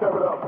step it up, yeah.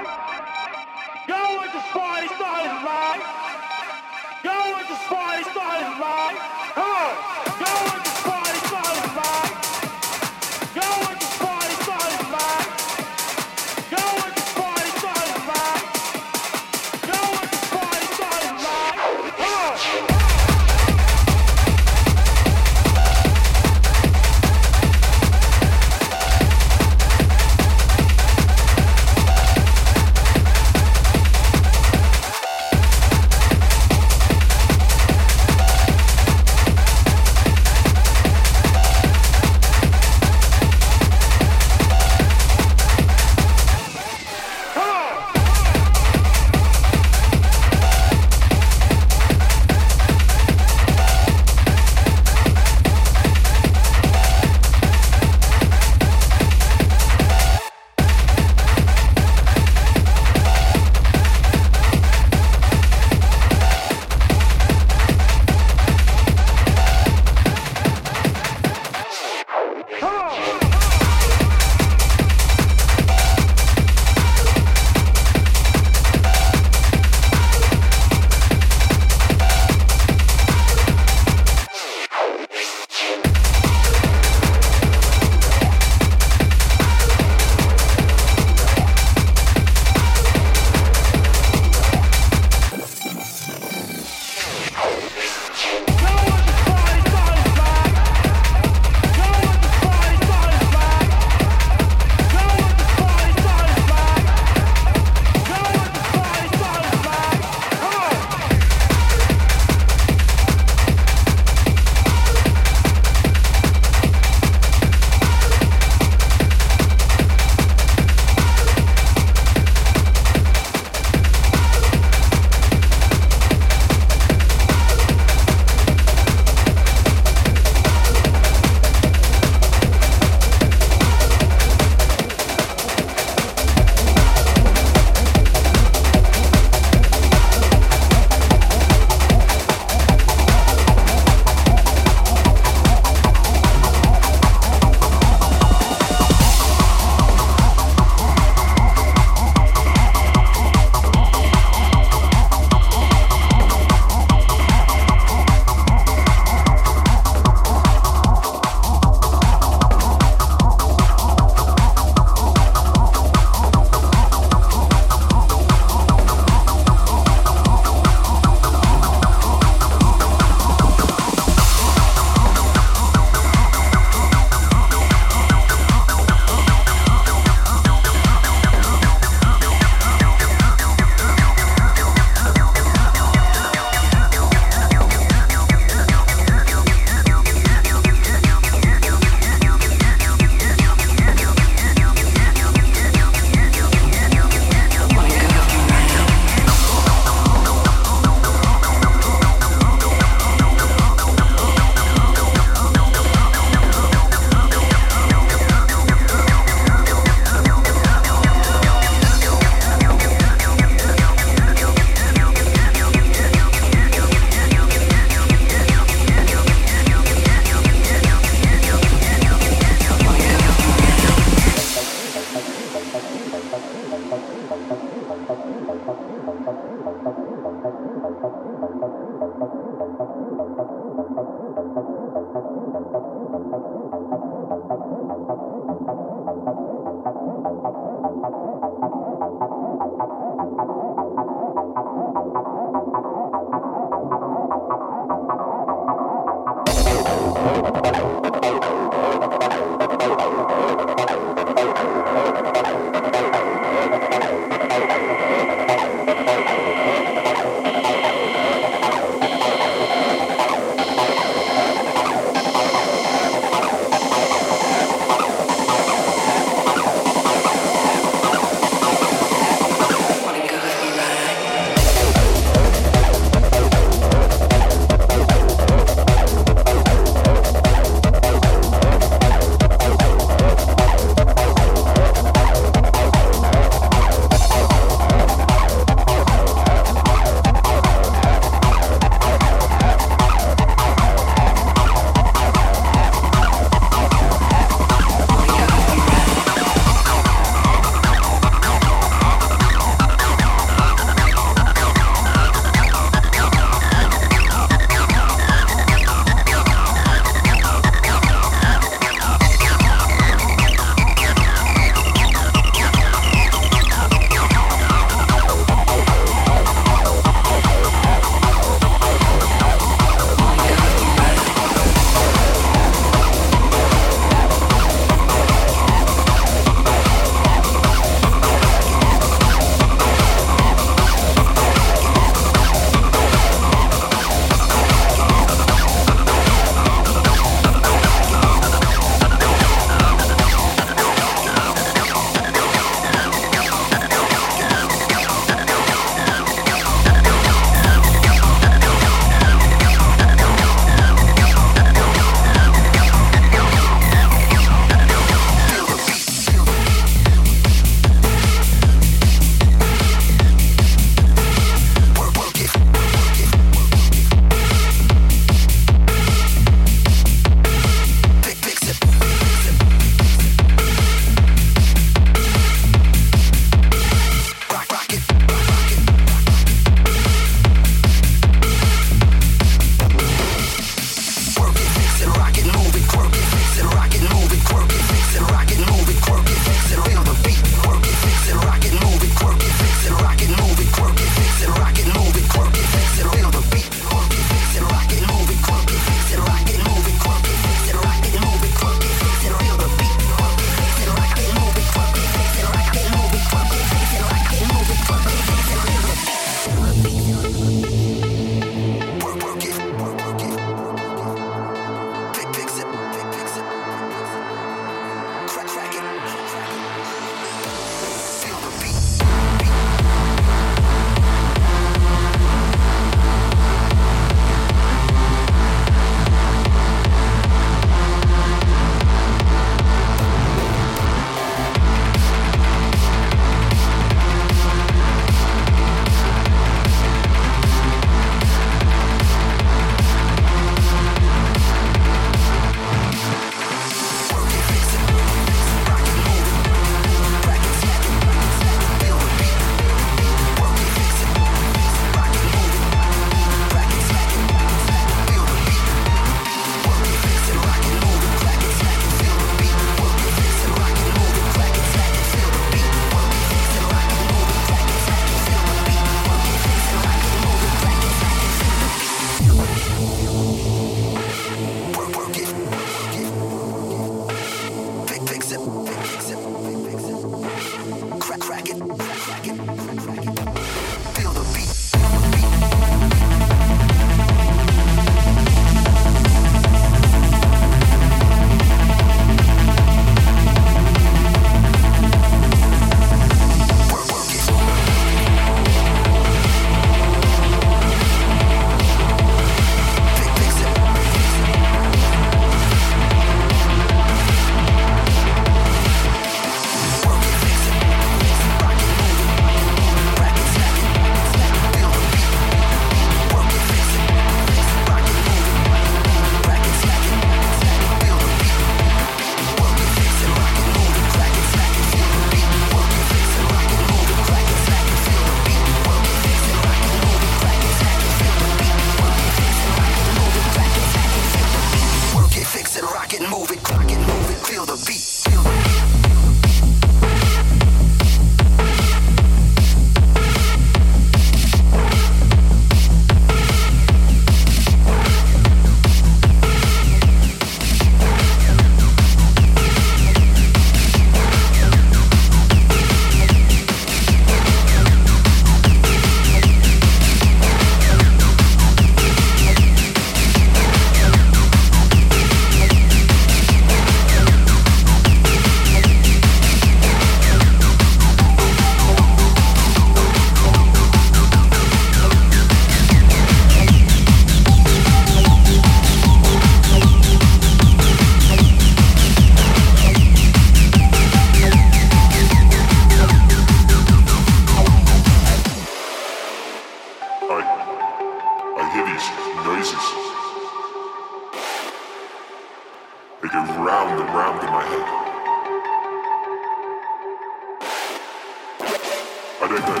they do, what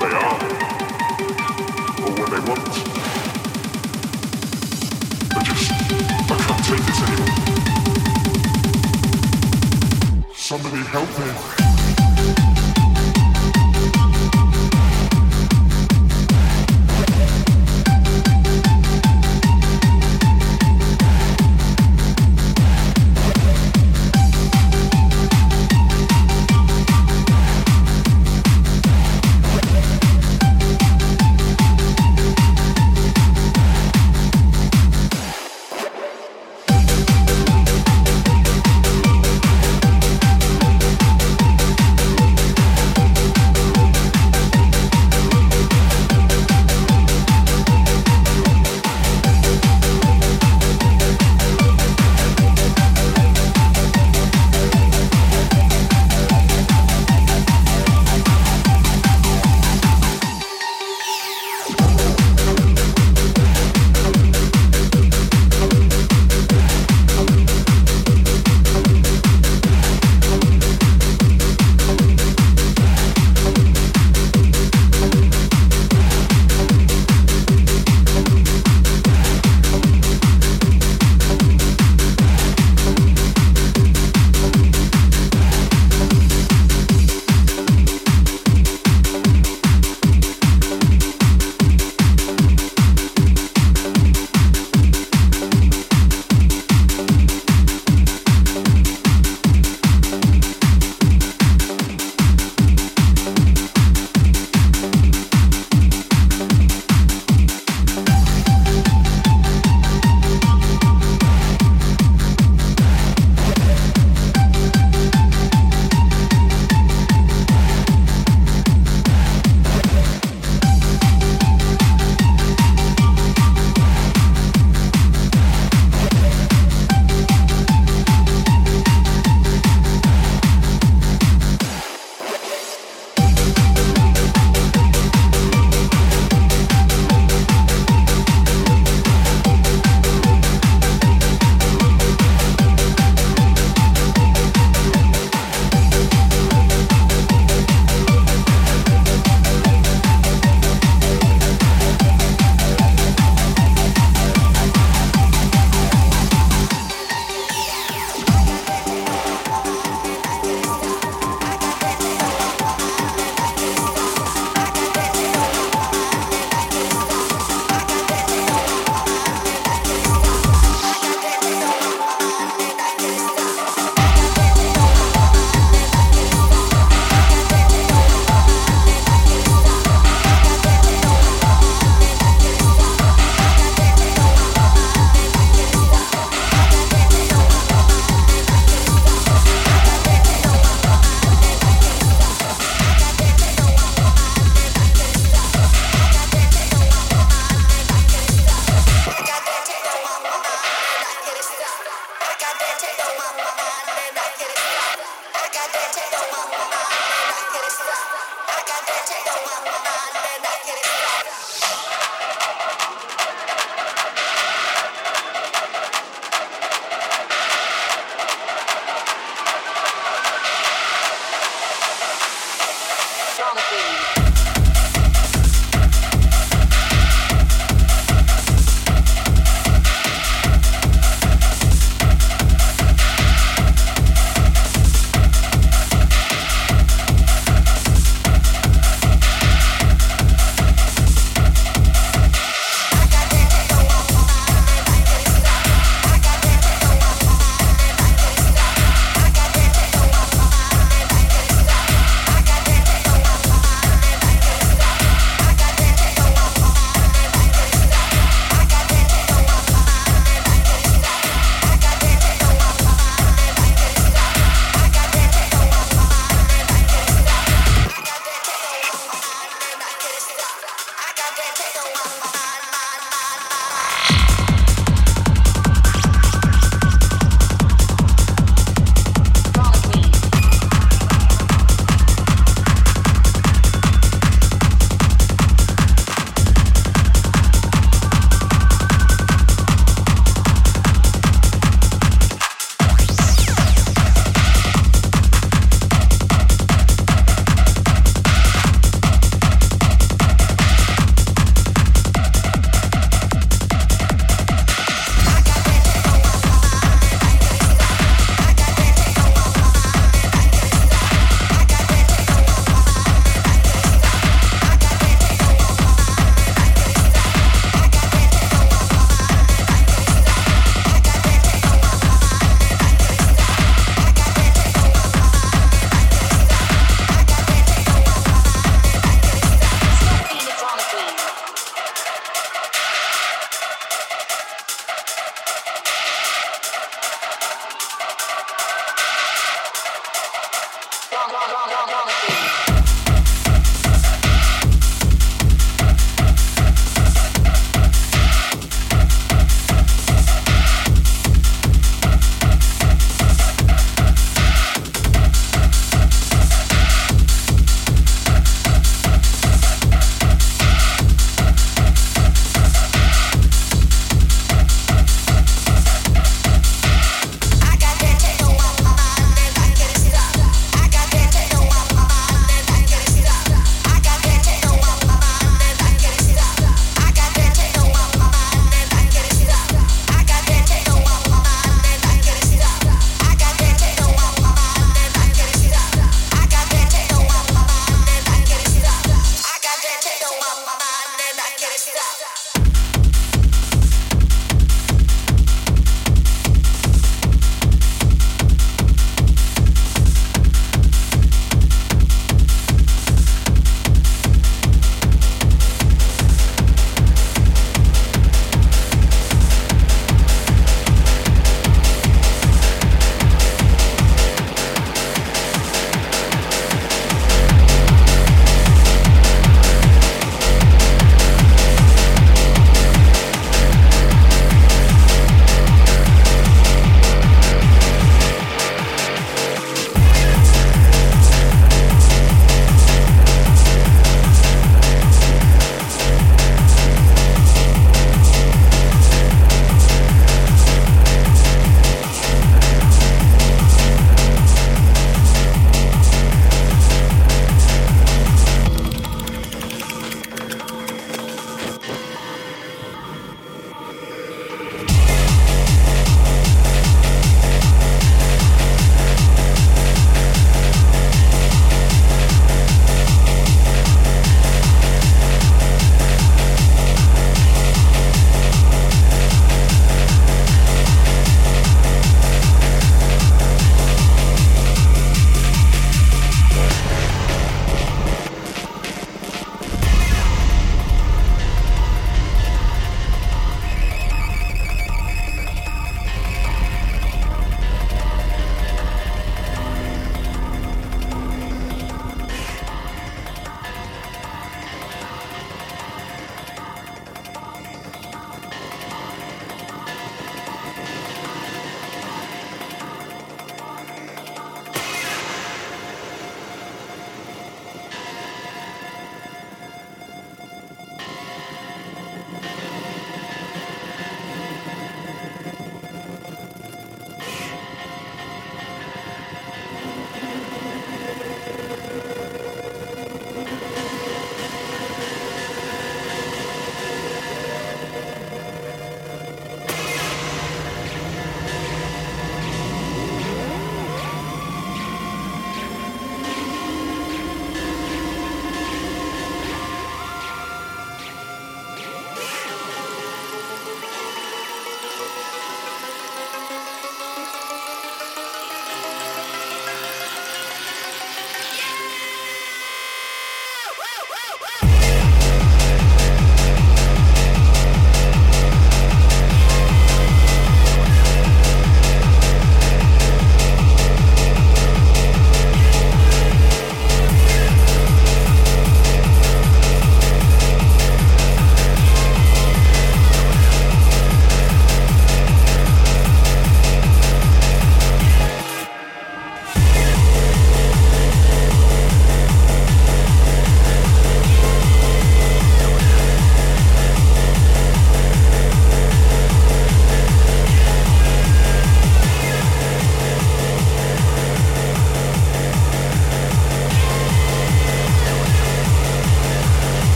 they are, or what they want. I can't take this anymore. Somebody help me.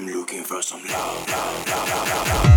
I'm looking for some love, love, love, love, love, love.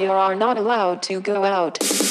You are not allowed to go out.